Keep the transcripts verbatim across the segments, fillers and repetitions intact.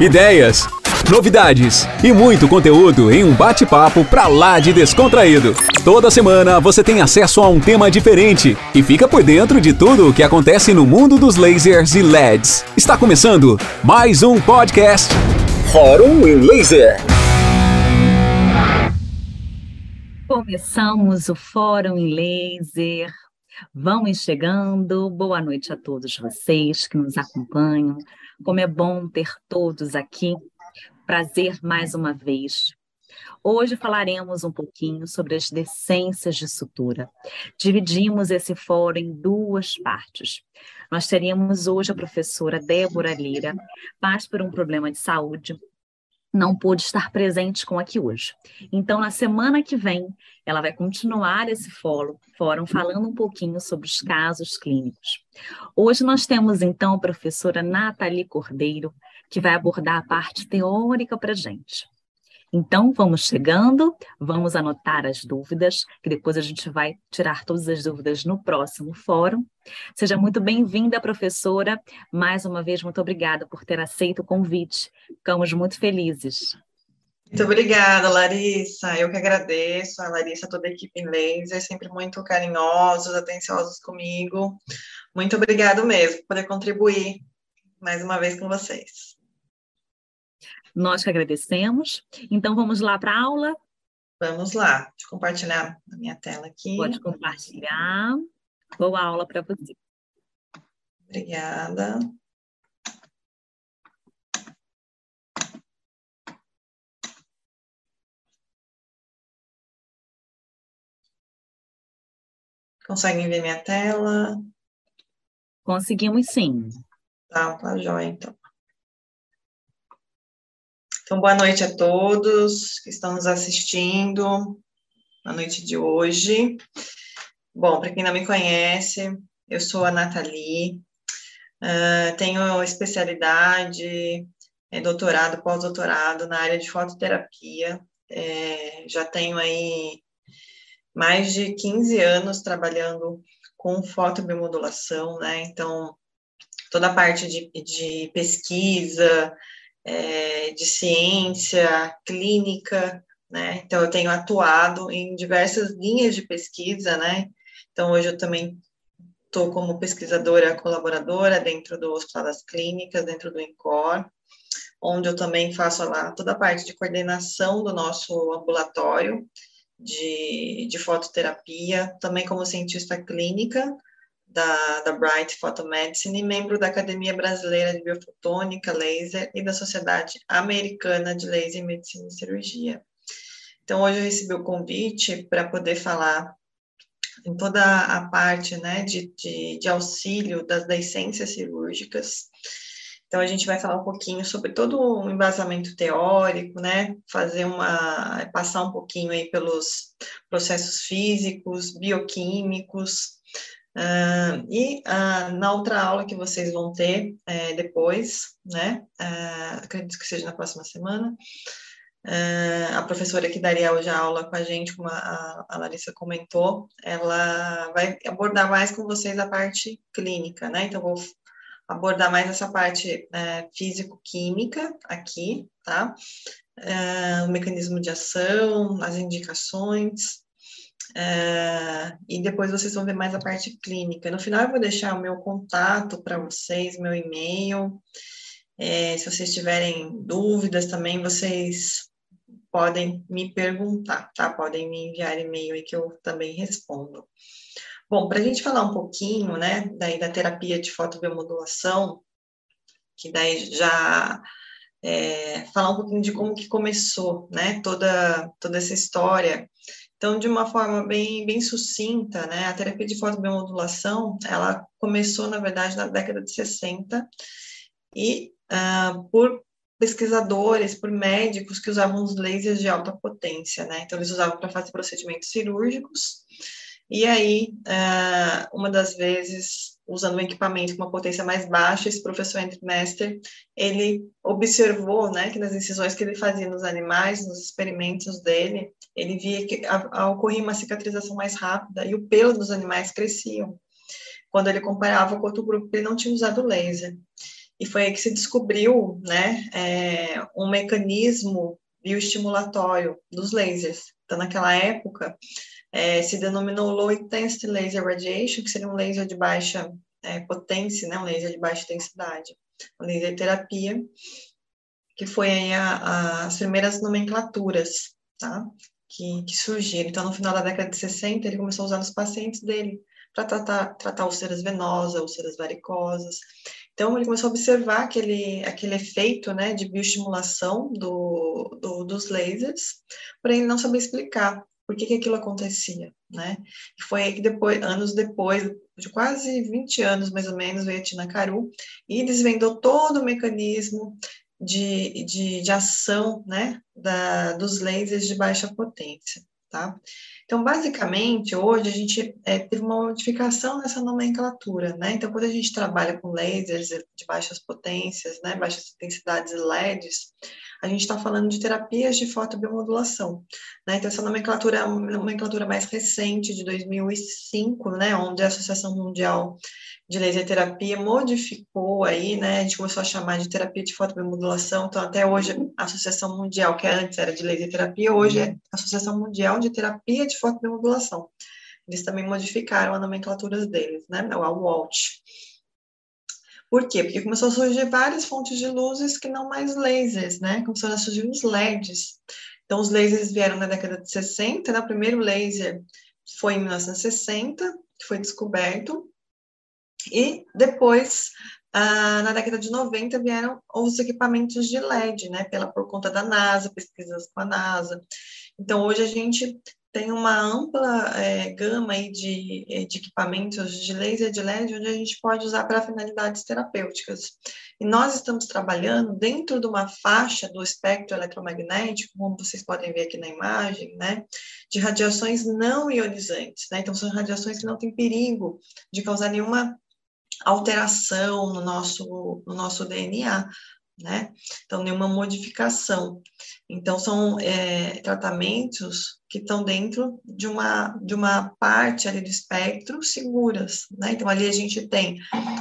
ideias, novidades e muito conteúdo em um bate-papo pra lá de descontraído. Toda semana você tem acesso a um tema diferente e fica por dentro de tudo o que acontece no mundo dos lasers e L E Ds. Está começando mais um podcast Fórum em Laser. Começamos o Fórum em Laser. Vamos chegando. Boa noite a todos vocês que nos acompanham. Como é bom ter todos aqui. Prazer mais uma vez. Hoje falaremos um pouquinho sobre as deiscências de sutura. Dividimos esse fórum em duas partes. Nós teremos hoje a professora Débora Lira, mas por um problema de saúde não pôde estar presente com aqui hoje. Então, na semana que vem, ela vai continuar esse fórum falando um pouquinho sobre os casos clínicos. Hoje nós temos, então, a professora Nathalie Cordeiro, que vai abordar a parte teórica para a gente. Então, vamos chegando, vamos anotar as dúvidas, que depois a gente vai tirar todas as dúvidas no próximo fórum. Seja muito bem-vinda, professora. Mais uma vez, muito obrigada por ter aceito o convite. Ficamos muito felizes. Muito obrigada, Larissa. Eu que agradeço. A Larissa, toda a equipe em Laser, sempre muito carinhosos, atenciosos comigo. Muito obrigado mesmo por poder contribuir mais uma vez com vocês. Nós que agradecemos. Então, vamos lá para a aula? Vamos lá. Deixa eu compartilhar a minha tela aqui. Pode compartilhar. Boa aula para você. Obrigada. Conseguem ver minha tela? Conseguimos, sim. Tá, tá jóia, então. Então, boa noite a todos que estão nos assistindo na noite de hoje. Bom, para quem não me conhece, eu sou a Nathalie, uh, tenho especialidade, é, doutorado, pós-doutorado na área de fototerapia, é, já tenho aí mais de quinze anos trabalhando com fotobiomodulação, né, então toda a parte de, de pesquisa, É, de ciência clínica, né? Então, eu tenho atuado em diversas linhas de pesquisa, né? Então, hoje eu também estou como pesquisadora colaboradora dentro do Hospital das Clínicas, dentro do INCOR, onde eu também faço lá toda a parte de coordenação do nosso ambulatório de, de fototerapia, também como cientista clínica Da, da Bright Photomedicine, membro da Academia Brasileira de Biofotônica, Laser e da Sociedade Americana de Laser e Medicina e Cirurgia. Então, hoje eu recebi o convite para poder falar em toda a parte, né, de, de, de auxílio das deiscências cirúrgicas. Então, a gente vai falar um pouquinho sobre todo o embasamento teórico, né, fazer uma, passar um pouquinho aí pelos processos físicos, bioquímicos. Uh, e uh, na outra aula que vocês vão ter uh, depois, né, uh, acredito que seja na próxima semana, uh, a professora que daria hoje a aula com a gente, como a, a Larissa comentou, ela vai abordar mais com vocês a parte clínica, né, então vou abordar mais essa parte uh, físico-química aqui, tá, uh, o mecanismo de ação, as indicações. Uh, e depois vocês vão ver mais a parte clínica. No final eu vou deixar o meu contato para vocês, meu e-mail. É, se vocês tiverem dúvidas também, vocês podem me perguntar, tá? Podem me enviar e-mail aí que eu também respondo. Bom, para a gente falar um pouquinho, né, daí da terapia de fotobiomodulação, que daí já... É, falar um pouquinho de como que começou, né, toda, toda essa história. Então, de uma forma bem, bem sucinta, né, a terapia de fotobiomodulação, ela começou, na verdade, na década de sessenta, e uh, por pesquisadores, por médicos que usavam os lasers de alta potência, né, então eles usavam para fazer procedimentos cirúrgicos, e aí, uh, uma das vezes, usando um equipamento com uma potência mais baixa, esse professor Endre Mester, ele observou, né, que nas incisões que ele fazia nos animais, nos experimentos dele, ele via que a, a ocorria uma cicatrização mais rápida e o pelo dos animais cresciam. Quando ele comparava com outro grupo, ele não tinha usado laser. E foi aí que se descobriu, né, é, um mecanismo bioestimulatório dos lasers. Então, naquela época, é, se denominou Low Intensity Laser Radiation, que seria um laser de baixa é, potência, né, um laser de baixa intensidade, um laser terapia, que foi aí a, a, as primeiras nomenclaturas, tá, que, que surgiram. Então, no final da década de sessenta, ele começou a usar nos pacientes dele para tratar, tratar úlceras venosas, úlceras varicosas. Então, ele começou a observar aquele, aquele efeito, né, de bioestimulação do, do, dos lasers, porém ele não sabia explicar por que, que aquilo acontecia, né? E foi aí que depois, anos depois, de quase vinte anos mais ou menos, veio a Tina Karu e desvendou todo o mecanismo de, de, de ação, né, da, dos lasers de baixa potência, tá? Então, basicamente, hoje a gente é, teve uma modificação nessa nomenclatura, né? Então, quando a gente trabalha com lasers de baixas potências, né, baixas intensidades e L E Ds, a gente está falando de terapias de fotobiomodulação, né? Então, essa nomenclatura é uma nomenclatura mais recente, de dois mil e cinco, né, onde a Associação Mundial de Laser Terapia modificou aí, né, a gente começou a chamar de terapia de fotobiomodulação. Então, até hoje, a Associação Mundial, que antes era de Laser Terapia, hoje é a Associação Mundial de Terapia de Fotobiomodulação. Eles também modificaram a nomenclatura deles, né, a W A L T. Por quê? Porque começou a surgir várias fontes de luzes que não mais lasers, né, começaram a surgir os L E Ds. Então, os lasers vieram na década de sessenta, né? O primeiro laser foi em mil novecentos e sessenta, que foi descoberto. E depois, ah, na década de noventa, vieram os equipamentos de L E D, né, pela, por conta da NASA, pesquisas com a NASA. Então, hoje a gente tem uma ampla é, gama aí de, de equipamentos de laser de L E D, onde a gente pode usar para finalidades terapêuticas. E nós estamos trabalhando dentro de uma faixa do espectro eletromagnético, como vocês podem ver aqui na imagem, né, de radiações não ionizantes, né? Então, são radiações que não têm perigo de causar nenhuma alteração no nosso, no nosso D N A, né? Então, nenhuma modificação. Então, são é, tratamentos que estão dentro de uma, de uma parte ali do espectro seguras, né? Então, ali a gente tem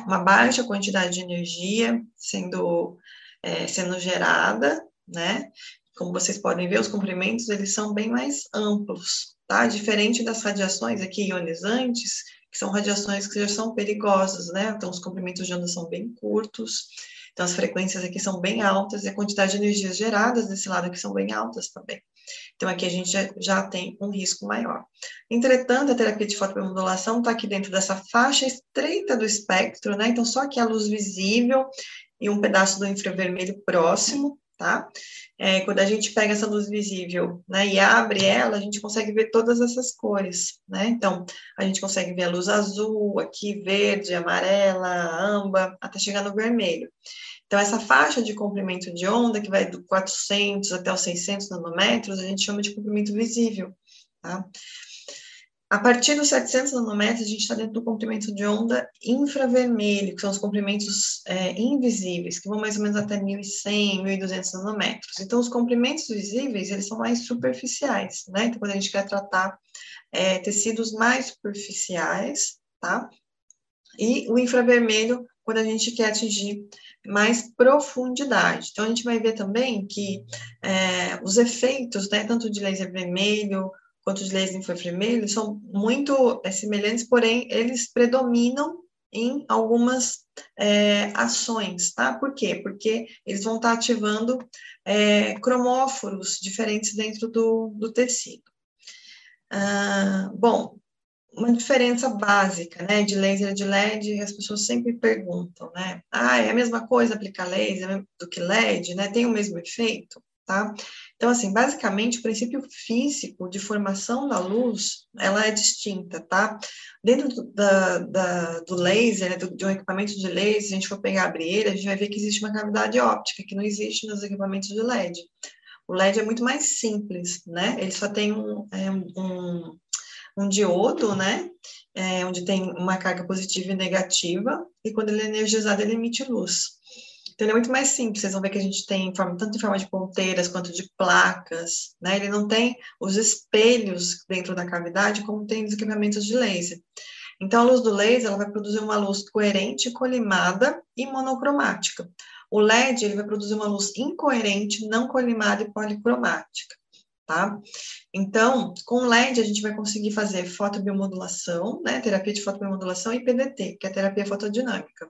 uma baixa quantidade de energia sendo, é, sendo gerada, né? Como vocês podem ver, os comprimentos, eles são bem mais amplos, tá? Diferente das radiações aqui ionizantes, que são radiações que já são perigosas, né? Então, os comprimentos de onda são bem curtos, então as frequências aqui são bem altas, e a quantidade de energias geradas desse lado aqui são bem altas também. Então, aqui a gente já, já tem um risco maior. Entretanto, a terapia de fotobiomodulação está aqui dentro dessa faixa estreita do espectro, né? Então, só aqui a luz visível e um pedaço do infravermelho próximo, tá? É, quando a gente pega essa luz visível, né, e abre ela, a gente consegue ver todas essas cores, né? Então, a gente consegue ver a luz azul, aqui verde, amarela, âmbar, até chegar no vermelho. Então, essa faixa de comprimento de onda, que vai do quatrocentos até os seiscentos nanômetros, a gente chama de comprimento visível, tá? A partir dos setecentos nanômetros, a gente está dentro do comprimento de onda infravermelho, que são os comprimentos é, invisíveis, que vão mais ou menos até mil e cem, mil e duzentos nanômetros. Então, os comprimentos visíveis, eles são mais superficiais, né? Então, quando a gente quer tratar é, tecidos mais superficiais, tá? E o infravermelho, quando a gente quer atingir mais profundidade. Então, a gente vai ver também que é, os efeitos, né, tanto de laser vermelho, quanto os lasers infravermelhos, são muito é, semelhantes, porém, eles predominam em algumas é, ações, tá? Por quê? Porque eles vão estar ativando é, cromóforos diferentes dentro do, do tecido. Ah, bom, uma diferença básica, né, de laser e de L E D, as pessoas sempre perguntam, né? Ah, é a mesma coisa aplicar laser do que L E D, né? Tem o mesmo efeito? Tá? Então, assim, basicamente, o princípio físico de formação da luz, ela é distinta, tá? Dentro do, da, da, do laser, né, do, de um equipamento de laser, se a gente for pegar a abelha, a gente vai ver que existe uma cavidade óptica, que não existe nos equipamentos de L E D. O L E D é muito mais simples, né? Ele só tem um, é, um, um diodo, né? É, onde tem uma carga positiva e negativa, e quando ele é energizado, ele emite luz. Então, ele é muito mais simples, vocês vão ver que a gente tem tanto em forma de ponteiras quanto de placas, né? Ele não tem os espelhos dentro da cavidade como tem nos equipamentos de laser. Então, a luz do laser ela vai produzir uma luz coerente, colimada e monocromática. O L E D ele vai produzir uma luz incoerente, não colimada e policromática, tá? Então, com o L E D a gente vai conseguir fazer fotobiomodulação, né, terapia de fotobiomodulação e P D T, que é a terapia fotodinâmica.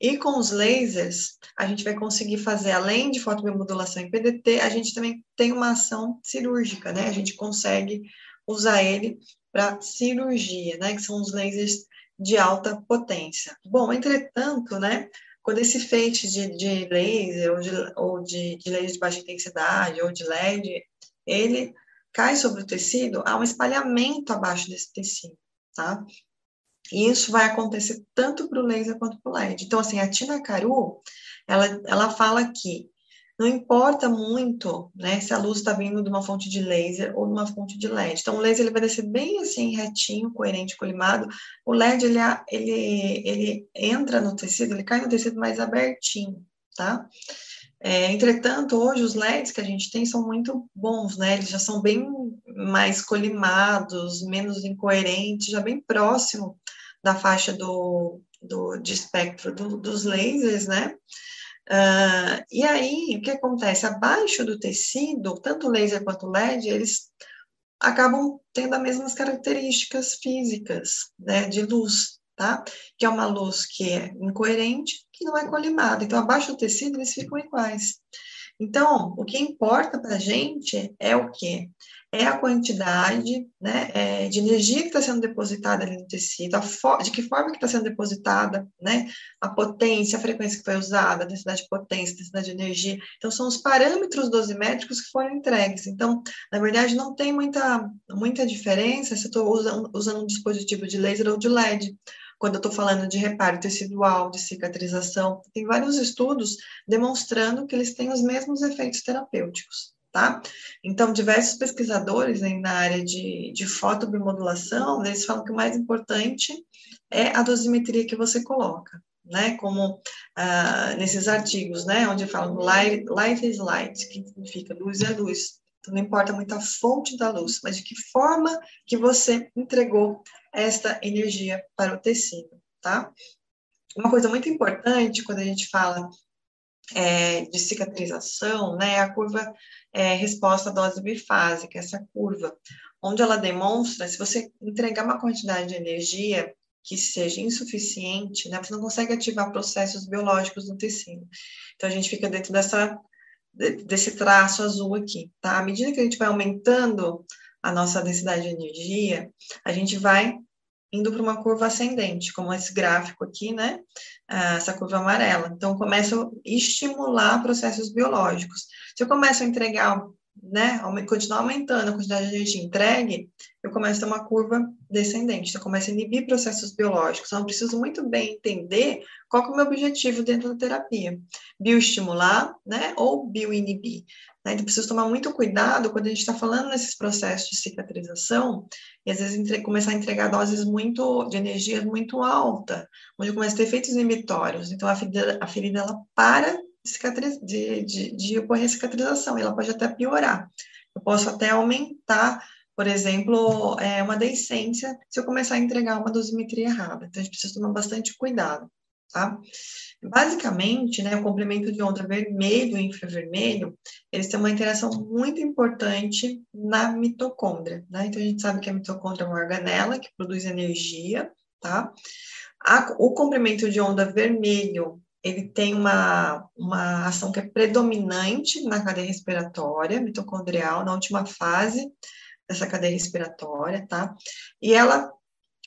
E com os lasers, a gente vai conseguir fazer, além de fotobiomodulação e P D T, a gente também tem uma ação cirúrgica, né? A gente consegue usar ele para cirurgia, né? Que são os lasers de alta potência. Bom, entretanto, né? Quando esse feixe de, de laser, ou, de, ou de, de laser de baixa intensidade, ou de L E D, ele cai sobre o tecido, há um espalhamento abaixo desse tecido, tá? E isso vai acontecer tanto para o laser quanto para o L E D. Então, assim, a Tina Karu, ela, ela fala que não importa muito, né, se a luz está vindo de uma fonte de laser ou de uma fonte de L E D. Então, o laser ele vai descer bem assim, retinho, coerente, colimado. O L E D, ele, ele, ele entra no tecido, ele cai no tecido mais abertinho, tá? É, entretanto, hoje os L E Ds que a gente tem são muito bons, né? Eles já são bem mais colimados, menos incoerentes, já bem próximo da faixa do, do, de espectro do, dos lasers, né? Uh, e aí, o que acontece? Abaixo do tecido, tanto o laser quanto o L E D, eles acabam tendo as mesmas características físicas, né, de luz, tá? Que é uma luz que é incoerente, que não é colimada. Então, abaixo do tecido, eles ficam iguais. Então, o que importa para a gente é o quê? É a quantidade, né, é, de energia que está sendo depositada ali no tecido, a de que forma que está sendo depositada, né, a potência, a frequência que foi usada, a densidade de potência, a densidade de energia. Então, são os parâmetros dosimétricos que foram entregues. Então, na verdade, não tem muita, muita diferença se eu estou usando, usando um dispositivo de laser ou de L E D. Quando eu estou falando de reparo tecidual, de cicatrização, tem vários estudos demonstrando que eles têm os mesmos efeitos terapêuticos. Tá? Então, diversos pesquisadores, né, na área de, de fotobiomodulação, eles falam que o mais importante é a dosimetria que você coloca, né? Como ah, nesses artigos, né, onde falam light, light is light, que significa luz é luz. Então, não importa muito a fonte da luz, mas de que forma que você entregou esta energia para o tecido, tá? Uma coisa muito importante quando a gente fala É, de cicatrização, né, a curva é, resposta à dose bifásica, essa curva, onde ela demonstra, se você entregar uma quantidade de energia que seja insuficiente, né, você não consegue ativar processos biológicos no tecido. Então, a gente fica dentro dessa, desse traço azul aqui, tá? À medida que a gente vai aumentando a nossa densidade de energia, a gente vai indo para uma curva ascendente, como esse gráfico aqui, né? Essa curva amarela. Então, começa a estimular processos biológicos. Se eu começo a entregar, né? Continuar aumentando a quantidade de energia entregue, eu começo a ter uma curva descendente. Então, eu começo a inibir processos biológicos. Então, eu preciso muito bem entender qual que é o meu objetivo dentro da terapia. Bioestimular, né? Ou bioinibir. Né? Então, preciso tomar muito cuidado quando a gente está falando nesses processos de cicatrização e, às vezes, entre... começar a entregar doses muito de energia muito alta, onde começa a ter efeitos inibitórios. Então, a ferida, a ferida ela para de, cicatriz... de, de, de ocorrer a cicatrização, e ela pode até piorar. Eu posso até aumentar, por exemplo, é, uma deiscência se eu começar a entregar uma dosimetria errada. Então, a gente precisa tomar bastante cuidado, tá? Basicamente, né, o complemento de onda vermelho e infravermelho, eles têm uma interação muito importante na mitocôndria, né? Então, a gente sabe que a mitocôndria é uma organela que produz energia, tá? A, o complemento de onda vermelho, ele tem uma, uma ação que é predominante na cadeia respiratória mitocondrial, na última fase dessa cadeia respiratória, tá? E ela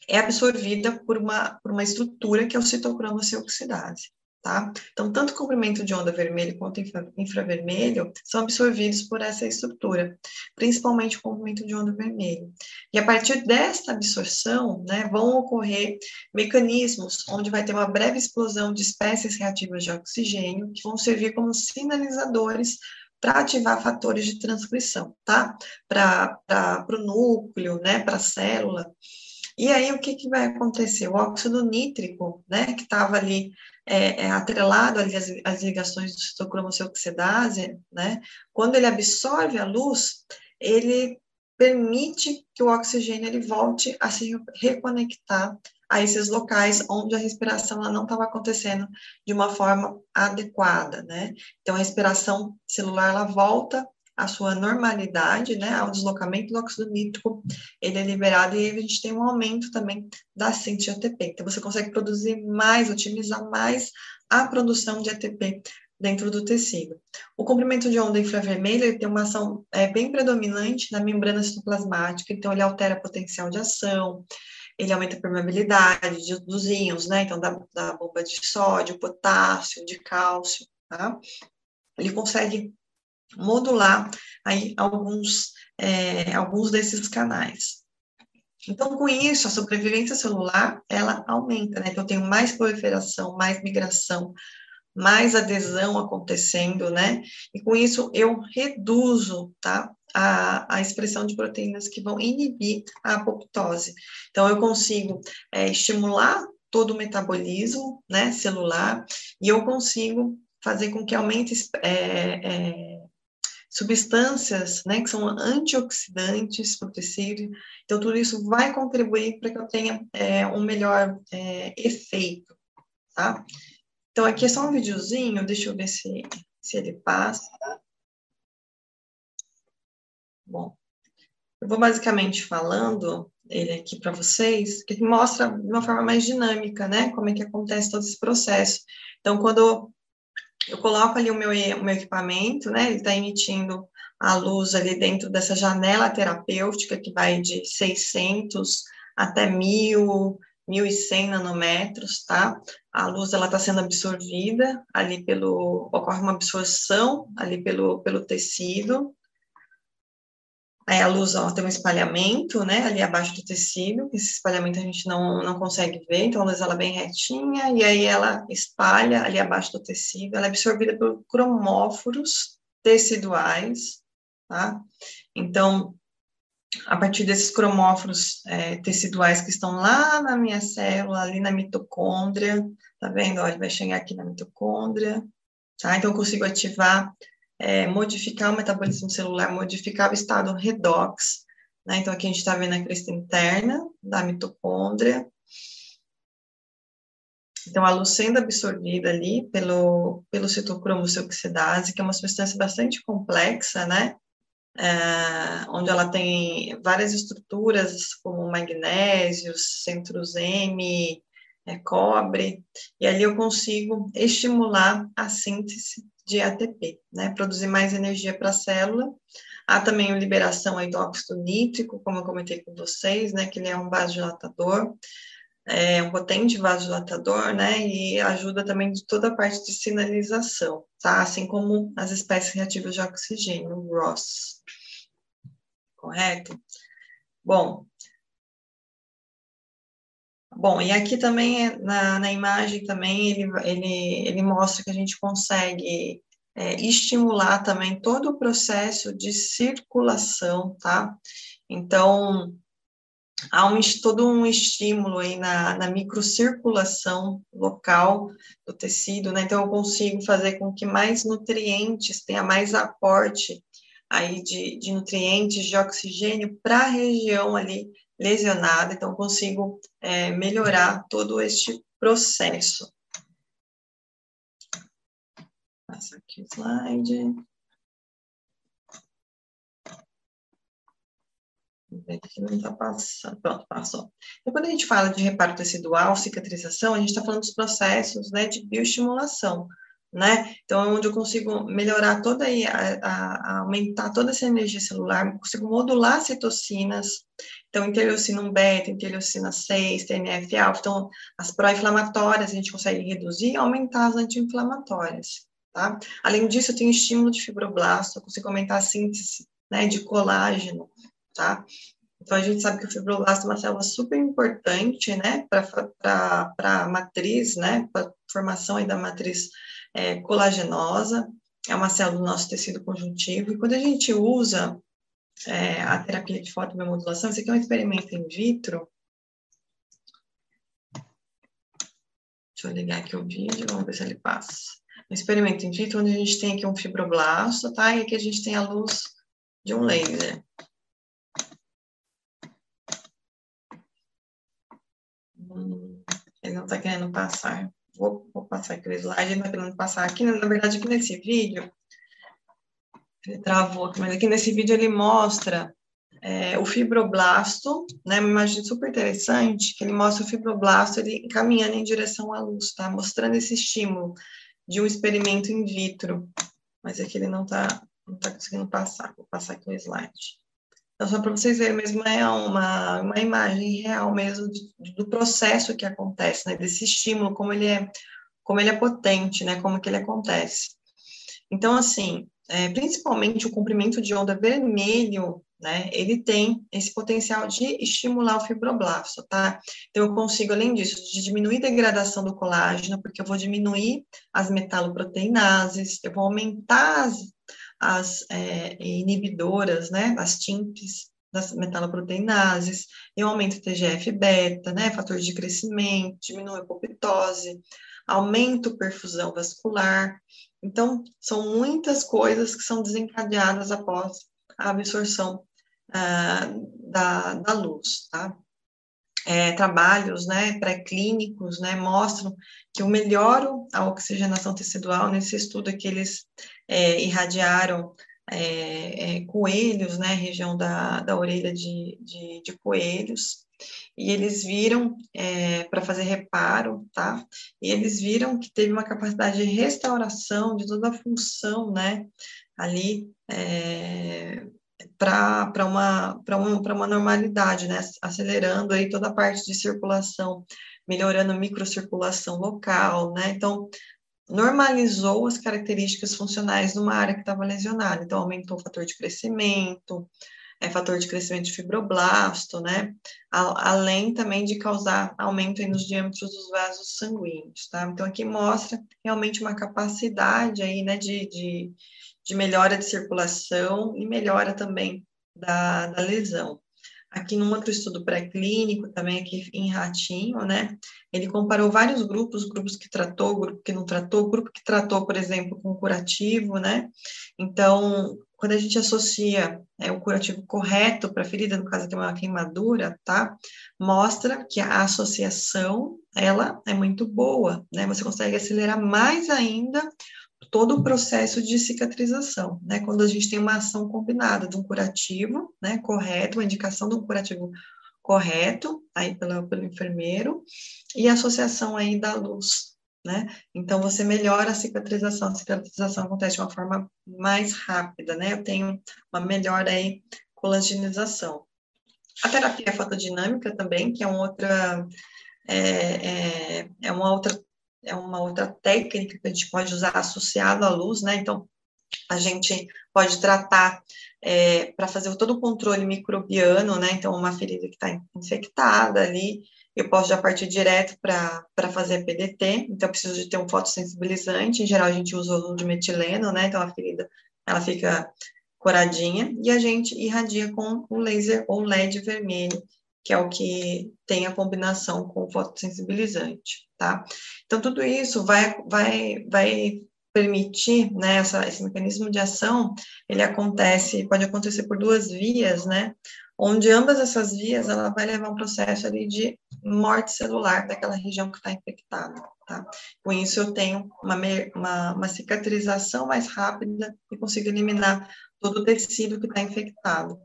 é absorvida por uma, por uma estrutura que é o citocromo C oxidase, tá? Então, tanto o comprimento de onda vermelho quanto infra, infravermelho são absorvidos por essa estrutura, principalmente o comprimento de onda vermelho. E a partir desta absorção, né, vão ocorrer mecanismos onde vai ter uma breve explosão de espécies reativas de oxigênio que vão servir como sinalizadores para ativar fatores de transcrição, tá? Para o núcleo, né, para a célula. E aí, o que, que vai acontecer? O óxido nítrico, né, que estava ali é, é, atrelado ali às, às ligações do citocromo C oxidase, né, quando ele absorve a luz, ele permite que o oxigênio ele volte a se reconectar a esses locais onde a respiração ela não estava acontecendo de uma forma adequada, né? Então, a respiração celular, ela volta à sua normalidade, né? Ao deslocamento do óxido nítrico, ele é liberado e a gente tem um aumento também da síntese de A T P. Então, você consegue produzir mais, otimizar mais a produção de A T P dentro do tecido. O comprimento de onda infravermelha ele tem uma ação é, bem predominante na membrana citoplasmática, então ele altera o potencial de ação, ele aumenta a permeabilidade de, dos íons, né? Então, da, da bomba de sódio, potássio, de cálcio, tá? Ele consegue modular aí alguns, é, alguns desses canais. Então, com isso, a sobrevivência celular, ela aumenta, né? Então, eu tenho mais proliferação, mais migração, mais adesão acontecendo, né? E com isso eu reduzo, tá? A, a expressão de proteínas que vão inibir a apoptose. Então, eu consigo é, estimular todo o metabolismo, né, celular, e eu consigo fazer com que aumente é, é, substâncias, né, que são antioxidantes para o tecido. Então, tudo isso vai contribuir para que eu tenha é, um melhor é, efeito, tá? Então, aqui é só um videozinho, deixa eu ver se, se ele passa. Bom, eu vou basicamente falando ele aqui para vocês, que mostra de uma forma mais dinâmica, né, como é que acontece todo esse processo. Então, quando eu coloco ali o meu, o meu equipamento, né, ele está emitindo a luz ali dentro dessa janela terapêutica que vai de seiscentos até mil, mil e cem nanômetros, tá? A luz, ela está sendo absorvida ali pelo... Ocorre uma absorção ali pelo, pelo tecido. Aí a luz, ó, tem um espalhamento, né? Ali abaixo do tecido. Esse espalhamento a gente não, não consegue ver. Então, a luz, ela é bem retinha. E aí, ela espalha ali abaixo do tecido. Ela é absorvida por cromóforos teciduais, tá? Então... a partir desses cromóforos é, teciduais que estão lá na minha célula, ali na mitocôndria, tá vendo? Ó, ele vai chegar aqui na mitocôndria, tá? Então, eu consigo ativar, é, modificar o metabolismo celular, modificar o estado redox, né? Então, aqui a gente tá vendo a crista interna da mitocôndria. Então, a luz sendo absorvida ali pelo, pelo citocromo C-oxidase, que é uma substância bastante complexa, né? Uh, onde ela tem várias estruturas como magnésios, centros M, é, cobre, e ali eu consigo estimular a síntese de A T P, né, produzir mais energia para a célula. Há também a liberação aí do óxido nítrico, como eu comentei com vocês, né, que ele é um vasodilatador, é um potente vasodilatador, né, e ajuda também de toda a parte de sinalização, tá? Assim como as espécies reativas de oxigênio, o R O S. Correto? Bom, bom, e aqui também, na, na imagem também, ele, ele, ele mostra que a gente consegue é, estimular também todo o processo de circulação, tá? Então... há um, todo um estímulo aí na, na microcirculação local do tecido, né? Então, eu consigo fazer com que mais nutrientes, tenha mais aporte aí de, de nutrientes, de oxigênio para a região ali lesionada. Então, eu consigo é, melhorar todo este processo. Passa aqui o slide. Aqui não está passando. Pronto, passou. Então, quando a gente fala de reparo tecidual, cicatrização, a gente está falando dos processos, né, de bioestimulação, né? Então, é onde eu consigo melhorar toda aí, a, a aumentar toda essa energia celular, consigo modular citocinas, então, interleucina um beta, interleucina seis, T N F alfa, então, as pró-inflamatórias a gente consegue reduzir e aumentar as anti-inflamatórias, tá? Além disso, eu tenho estímulo de fibroblasto, eu consigo aumentar a síntese, né, de colágeno, tá? Então, a gente sabe que o fibroblasto é uma célula super importante, né, para a matriz, né, para a formação aí da matriz é, colagenosa, é uma célula do nosso tecido conjuntivo, e quando a gente usa é, a terapia de fotobiomodulação, isso aqui é um experimento in vitro, deixa eu ligar aqui o vídeo, vamos ver se ele passa, um experimento in vitro, onde a gente tem aqui um fibroblasto, tá, e aqui a gente tem a luz de um laser. Mm-hmm. não está querendo passar. Vou, vou passar aquele slide, não está querendo passar aqui. Na verdade, aqui nesse vídeo, ele travou aqui, mas aqui nesse vídeo ele mostra é, o fibroblasto, né? Uma imagem super interessante, que ele mostra o fibroblasto, ele caminhando em direção à luz, tá? Mostrando esse estímulo de um experimento in vitro. Mas aqui ele não está não tá conseguindo passar. Vou passar aqui o slide. Então, só para vocês verem mesmo, é uma, uma imagem real mesmo de, do processo que acontece, né? Desse estímulo, como ele é, como ele é potente, né? Como que ele acontece. Então, assim, é, principalmente o comprimento de onda vermelho, né? Ele tem esse potencial de estimular o fibroblasto, tá? Então, eu consigo, além disso, de diminuir a degradação do colágeno, porque eu vou diminuir as metaloproteinases, eu vou aumentar as, as é, inibidoras, né? As T I M Ps das metaloproteinases, eu aumento o T G F beta, né? Fator de crescimento, diminuo a apoptose, aumento a perfusão vascular. Então, são muitas coisas que são desencadeadas após a absorção Uh, da, da luz, tá? É, trabalhos, né, pré-clínicos, né, mostram que eu melhoro a oxigenação tecidual. Nesse estudo aqui eles é, irradiaram é, é, coelhos, né, região da, da orelha de, de, de coelhos, e eles viram, é, para fazer reparo, tá? E eles viram que teve uma capacidade de restauração de toda a função, né, ali, é, para uma, um, uma normalidade, né? Acelerando aí toda a parte de circulação, melhorando a microcirculação local, né? Então, normalizou as características funcionais de uma área que estava lesionada. Então, aumentou o fator de crescimento, é, fator de crescimento de fibroblasto, né? A, além também de causar aumento aí nos diâmetros dos vasos sanguíneos, tá? Então, aqui mostra realmente uma capacidade aí, né, de... de de melhora de circulação e melhora também da, da lesão. Aqui num outro estudo pré-clínico, também aqui em ratinho, né, ele comparou vários grupos, grupos que tratou, grupo que não tratou, grupo que tratou, por exemplo, com curativo, né, então, quando a gente associa é, o curativo correto para a ferida, no caso aqui é uma queimadura, tá, mostra que a associação, ela é muito boa, né, você consegue acelerar mais ainda todo o processo de cicatrização, né? Quando a gente tem uma ação combinada de um curativo, né, correto, uma indicação de um curativo correto, aí pelo, pelo enfermeiro, e a associação aí da luz, né? Então, você melhora a cicatrização, a cicatrização acontece de uma forma mais rápida, né? Eu tenho uma melhora aí, colagenização. A terapia fotodinâmica também, que é uma outra, é, é, é uma outra é uma outra técnica que a gente pode usar associado à luz, né? Então, a gente pode tratar é, para fazer todo o controle microbiano, né? Então, uma ferida que está infectada ali, eu posso já partir direto para fazer a P D T, então eu preciso de ter um fotossensibilizante, em geral a gente usa o de metileno, né? Então, a ferida, ela fica coradinha, e a gente irradia com o laser ou L E D vermelho, que é o que tem a combinação com o fotossensibilizante, tá? Então, tudo isso vai, vai, vai permitir, né, essa, esse mecanismo de ação, ele acontece, pode acontecer por duas vias, né, onde ambas essas vias, ela vai levar um processo ali de morte celular daquela região que está infectada, tá? Com isso, eu tenho uma, uma, uma cicatrização mais rápida e consigo eliminar todo o tecido que está infectado.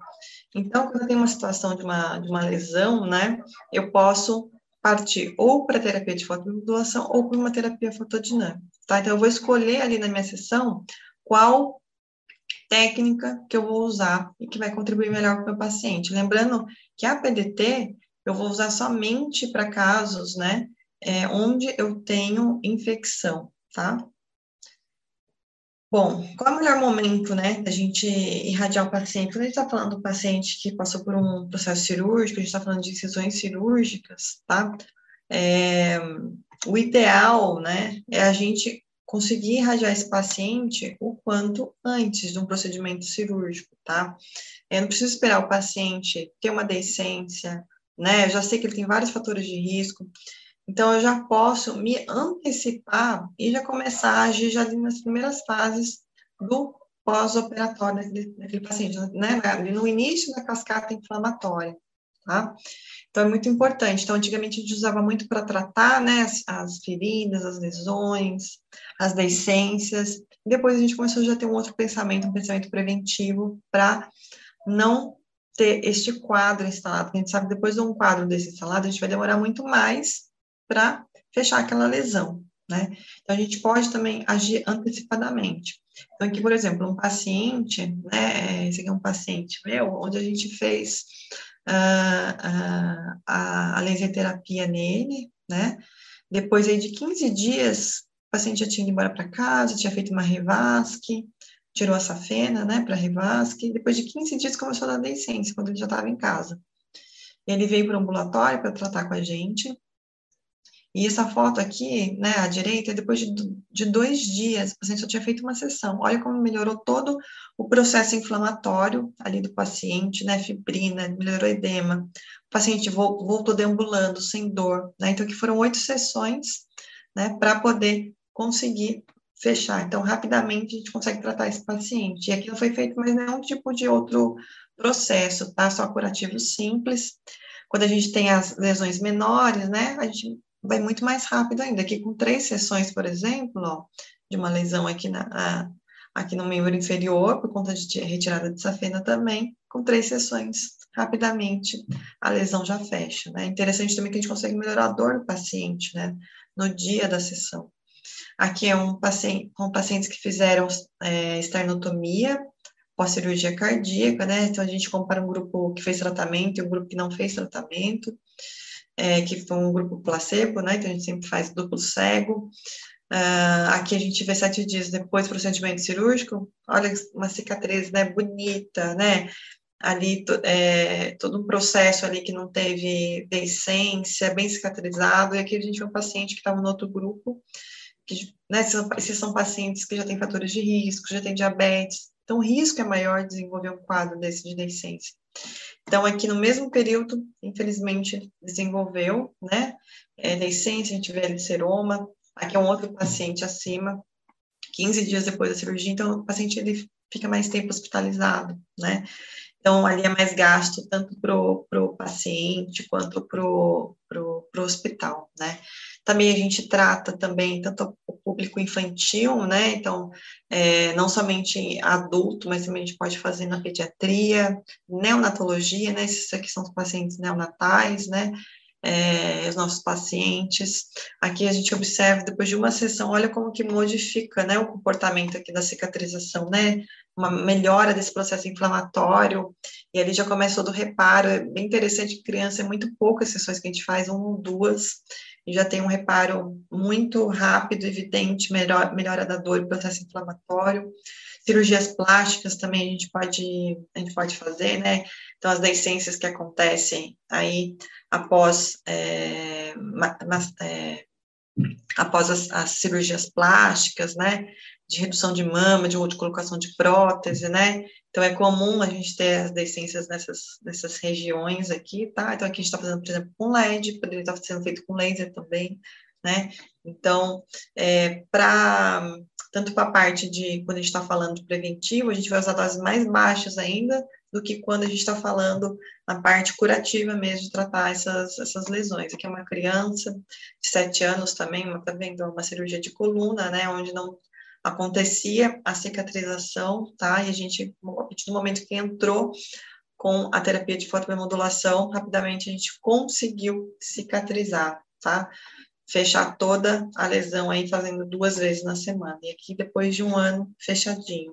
Então, quando eu tenho uma situação de uma, de uma lesão, né, eu posso partir ou para terapia de fotomodulação ou para uma terapia fotodinâmica, tá? Então, eu vou escolher ali na minha sessão qual técnica que eu vou usar e que vai contribuir melhor para o meu paciente. Lembrando que a P D T eu vou usar somente para casos, né, é, onde eu tenho infecção, tá? Bom, qual é o melhor momento, né, da gente irradiar o paciente? Quando a gente está falando do paciente que passou por um processo cirúrgico, a gente está falando de incisões cirúrgicas, tá? É, o ideal, né, é a gente conseguir irradiar esse paciente o quanto antes de um procedimento cirúrgico, tá? Eu não preciso esperar o paciente ter uma deiscência, né? Eu já sei que ele tem vários fatores de risco. Então, eu já posso me antecipar e já começar a agir já nas primeiras fases do pós-operatório daquele, daquele paciente, né? No início da cascata inflamatória. tá? Então, é muito importante. Então, antigamente a gente usava muito para tratar, né, as, as feridas, as lesões, as deiscências. Depois a gente começou já a ter um outro pensamento, um pensamento preventivo, para não ter este quadro instalado. A gente sabe que depois de um quadro desse instalado, a gente vai demorar muito mais para fechar aquela lesão, né? Então, a gente pode também agir antecipadamente. Então, aqui, por exemplo, um paciente, né, esse aqui é um paciente meu, onde a gente fez uh, uh, a, a laser terapia nele, né, depois aí de quinze dias, o paciente já tinha ido embora para casa, tinha feito uma revasque, tirou a safena, né, para revasque, depois de quinze dias começou a dar deiscência, quando ele já estava em casa. Ele veio para o ambulatório para tratar com a gente. E essa foto aqui, né, à direita, depois de, de dois dias, o paciente só tinha feito uma sessão. Olha como melhorou todo o processo inflamatório ali do paciente, né, fibrina, melhorou edema. O paciente voltou deambulando, sem dor, né, então aqui foram oito sessões, né, para poder conseguir fechar. Então, rapidamente a gente consegue tratar esse paciente. E aqui não foi feito mais nenhum tipo de outro processo, tá, só curativo simples. Quando a gente tem as lesões menores, né, a gente vai muito mais rápido ainda. Aqui com três sessões, por exemplo, ó, de uma lesão aqui, na, a, aqui no membro inferior, por conta de retirada de safena também, com três sessões, rapidamente, a lesão já fecha, né? Interessante também que a gente consegue melhorar a dor do paciente, né, no dia da sessão. Aqui é um paciente, com pacientes que fizeram é, esternotomia, pós-cirurgia cardíaca, né? Então, a gente compara um grupo que fez tratamento e um grupo que não fez tratamento. É, que foi um grupo placebo, né, então a gente sempre faz duplo cego. Uh, aqui a gente vê sete dias depois do procedimento cirúrgico, olha uma cicatriz, né, bonita, né, ali to, é, todo um processo ali que não teve deiscência, bem cicatrizado, e aqui a gente vê um paciente que estava no outro grupo, que, né, esses são pacientes que já têm fatores de risco, já têm diabetes, então o risco é maior de desenvolver um quadro desse de deiscência. Então, aqui no mesmo período, infelizmente, desenvolveu, né, é, deiscência, a gente vê ali seroma, aqui é um outro paciente acima, quinze dias depois da cirurgia, então o paciente ele fica mais tempo hospitalizado, né, então ali é mais gasto tanto pro, pro paciente quanto pro, pro, pro hospital, né. Também a gente trata também tanto o público infantil, né, então é, não somente adulto, mas também a gente pode fazer na pediatria, neonatologia, né, esses aqui são os pacientes neonatais, né, é, os nossos pacientes. Aqui a gente observa, depois de uma sessão, olha como que modifica, né, o comportamento aqui da cicatrização, né, uma melhora desse processo inflamatório, e ali já começou do reparo. É bem interessante que criança é muito poucas sessões que a gente faz, uma ou duas, e já tem um reparo muito rápido, evidente, melhor, melhora da dor, processo inflamatório. Cirurgias plásticas também a gente pode, a gente pode fazer, né? Então, as deiscências que acontecem aí após, é, mas, é, após as, as cirurgias plásticas, né? De redução de mama, de, ou de colocação de prótese, né? Então, é comum a gente ter as deiscências nessas, nessas regiões aqui, tá? Então, aqui a gente está fazendo, por exemplo, com L E D, poderia estar sendo feito com laser também, né? Então, é, para tanto para a parte de, quando a gente está falando de preventivo, a gente vai usar doses mais baixas ainda do que quando a gente está falando na parte curativa mesmo, de tratar essas, essas lesões. Aqui é uma criança de sete anos também, uma, tá vendo? Uma cirurgia de coluna, né? Onde não acontecia a cicatrização, tá? E a gente, a partir do momento que entrou com a terapia de fotobiomodulação, rapidamente a gente conseguiu cicatrizar, tá? Fechar toda a lesão aí, fazendo duas vezes na semana. E aqui, depois de um ano, fechadinho.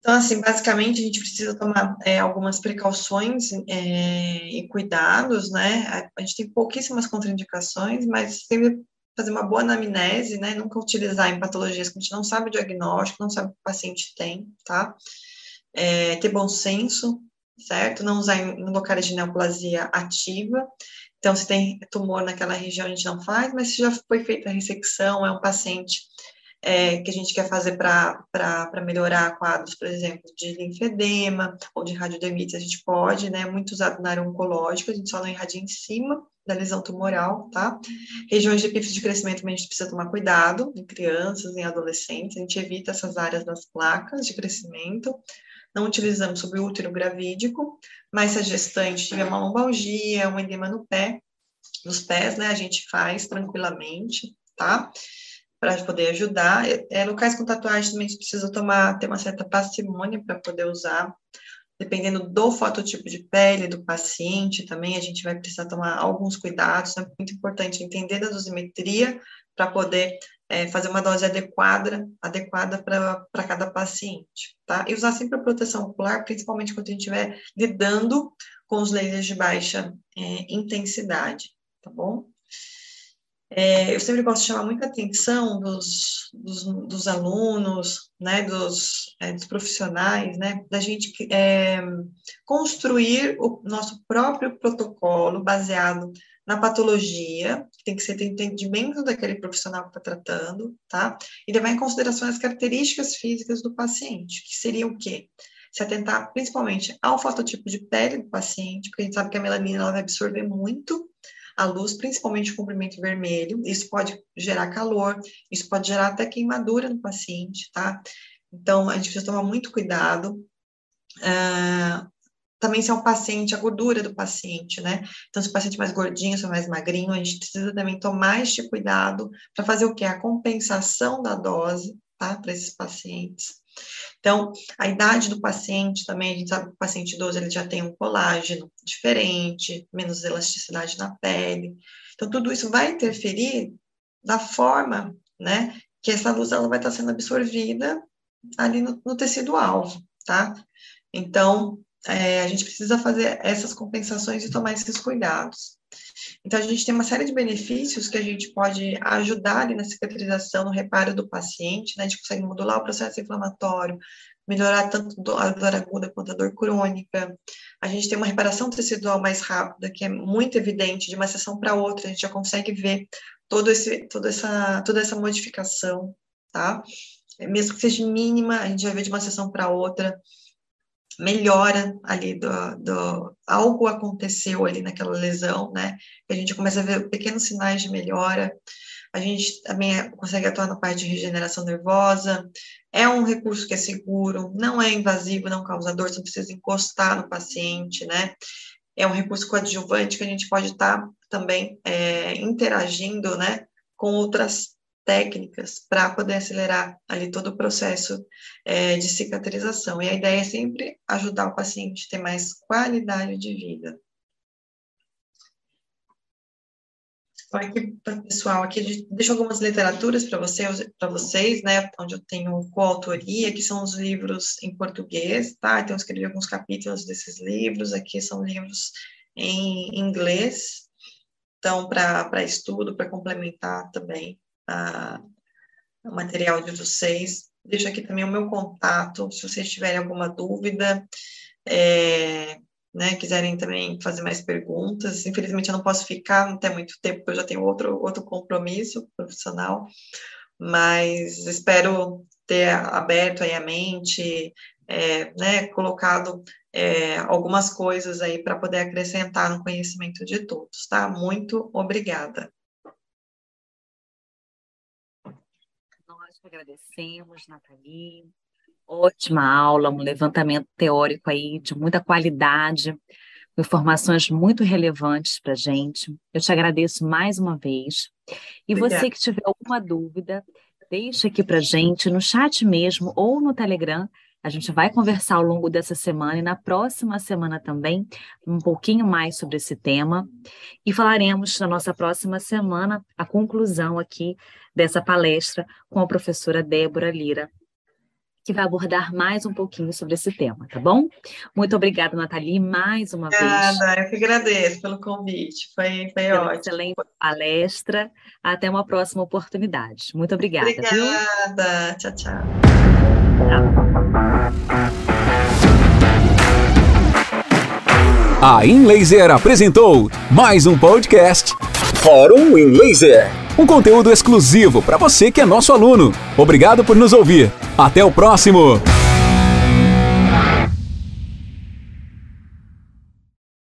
Então, assim, basicamente, a gente precisa tomar é, algumas precauções é, e cuidados, né? A gente tem pouquíssimas contraindicações, mas sempre fazer uma boa anamnese, né, nunca utilizar em patologias que a gente não sabe o diagnóstico, não sabe o que o paciente tem, tá? É, ter bom senso, certo? Não usar em locais de neoplasia ativa. Então, se tem tumor naquela região, a gente não faz, mas se já foi feita a ressecção, é um paciente é, que a gente quer fazer para melhorar quadros, por exemplo, de linfedema ou de radiodermite, a gente pode, né? Muito usado na área oncológica, a gente só não irradia em cima da lesão tumoral, tá? Regiões de epífise de crescimento, também a gente precisa tomar cuidado, em crianças, em adolescentes, a gente evita essas áreas das placas de crescimento, Não utilizamos sobre o útero gravídico, mas se a gestante tiver uma lombalgia, um edema no pé, nos pés, né, a gente faz tranquilamente, tá? Para poder ajudar. É, locais com tatuagem também precisa tomar, ter uma certa parcimônia para poder usar, dependendo do fototipo de pele do paciente também, a gente vai precisar tomar alguns cuidados, é muito importante entender da dosimetria para poder é, fazer uma dose adequada, adequada para cada paciente, tá? E usar sempre a proteção ocular, principalmente quando a gente estiver lidando com os lasers de baixa é, intensidade, tá bom? É, eu sempre gosto de chamar muita atenção dos, dos, dos alunos, né, dos, é, dos profissionais, né, da gente é, construir o nosso próprio protocolo baseado na patologia, que tem que ser entendimento daquele profissional que está tratando, tá? E levar em consideração as características físicas do paciente, que seria o quê? Se atentar principalmente ao fototipo de pele do paciente, porque a gente sabe que a melanina ela vai absorver muito a luz, principalmente o comprimento vermelho, isso pode gerar calor, isso pode gerar até queimadura no paciente, tá? Então, a gente precisa tomar muito cuidado. Uh, também se é um paciente, a gordura do paciente, né? Então, se o paciente é mais gordinho, se é mais magrinho, a gente precisa também tomar este cuidado para fazer o quê? A compensação da dose, tá? Para esses pacientes. Então, a idade do paciente também, a gente sabe que o paciente idoso ele já tem um colágeno diferente, menos elasticidade na pele. Então, tudo isso vai interferir da forma, né, que essa luz ela vai estar sendo absorvida ali no, no tecido-alvo, tá? Então, é, a gente precisa fazer essas compensações e tomar esses cuidados. Então, a gente tem uma série de benefícios que a gente pode ajudar ali na cicatrização, no reparo do paciente, né? A gente consegue modular o processo inflamatório, melhorar tanto a dor aguda quanto a dor crônica. A gente tem uma reparação tecidual mais rápida, que é muito evidente, de uma sessão para outra, a gente já consegue ver todo esse, todo essa, toda essa modificação, tá? Mesmo que seja mínima, a gente já vê de uma sessão para outra. Melhora ali, do, do, algo aconteceu ali naquela lesão, né? A gente começa a ver pequenos sinais de melhora, a gente também consegue atuar na parte de regeneração nervosa, é um recurso que é seguro, não é invasivo, não causa dor, você não precisa encostar no paciente, né? É um recurso coadjuvante que a gente pode estar também é, interagindo, né, com outras técnicas para poder acelerar ali todo o processo é, de cicatrização. E a ideia é sempre ajudar o paciente a ter mais qualidade de vida. Então, aqui, pessoal, aqui deixo algumas literaturas para vocês, para vocês, né, onde eu tenho coautoria, que são os livros em português, tá? Então, eu escrevi alguns capítulos desses livros, aqui são livros em inglês, então, para estudo, para complementar também A, o material de vocês. Deixo aqui também o meu contato, se vocês tiverem alguma dúvida, é, né, quiserem também fazer mais perguntas. Infelizmente eu não posso ficar até muito tempo, porque eu já tenho outro, outro compromisso profissional, mas espero ter aberto aí a mente, é, né, colocado é, algumas coisas aí para poder acrescentar no conhecimento de todos, tá? Muito obrigada. Agradecemos, Nathalie. Ótima aula, um levantamento teórico aí de muita qualidade, informações muito relevantes para a gente. Eu te agradeço mais uma vez. E Obrigada. Você que tiver alguma dúvida, deixa aqui para a gente no chat mesmo ou no Telegram. A gente vai conversar ao longo dessa semana e na próxima semana também um pouquinho mais sobre esse tema. E falaremos na nossa próxima semana a conclusão aqui dessa palestra com a professora Débora Lira, que vai abordar mais um pouquinho sobre esse tema, tá bom? Muito obrigada, Nathalie, mais uma obrigada, vez. Obrigada, eu que agradeço pelo convite, foi, foi ótimo. Excelente palestra, até uma próxima oportunidade. Muito obrigada. Obrigada, viu? Tchau, tchau. A I N Laser apresentou mais um podcast Fórum em Laser, um conteúdo exclusivo para você que é nosso aluno. Obrigado por nos ouvir. Até o próximo.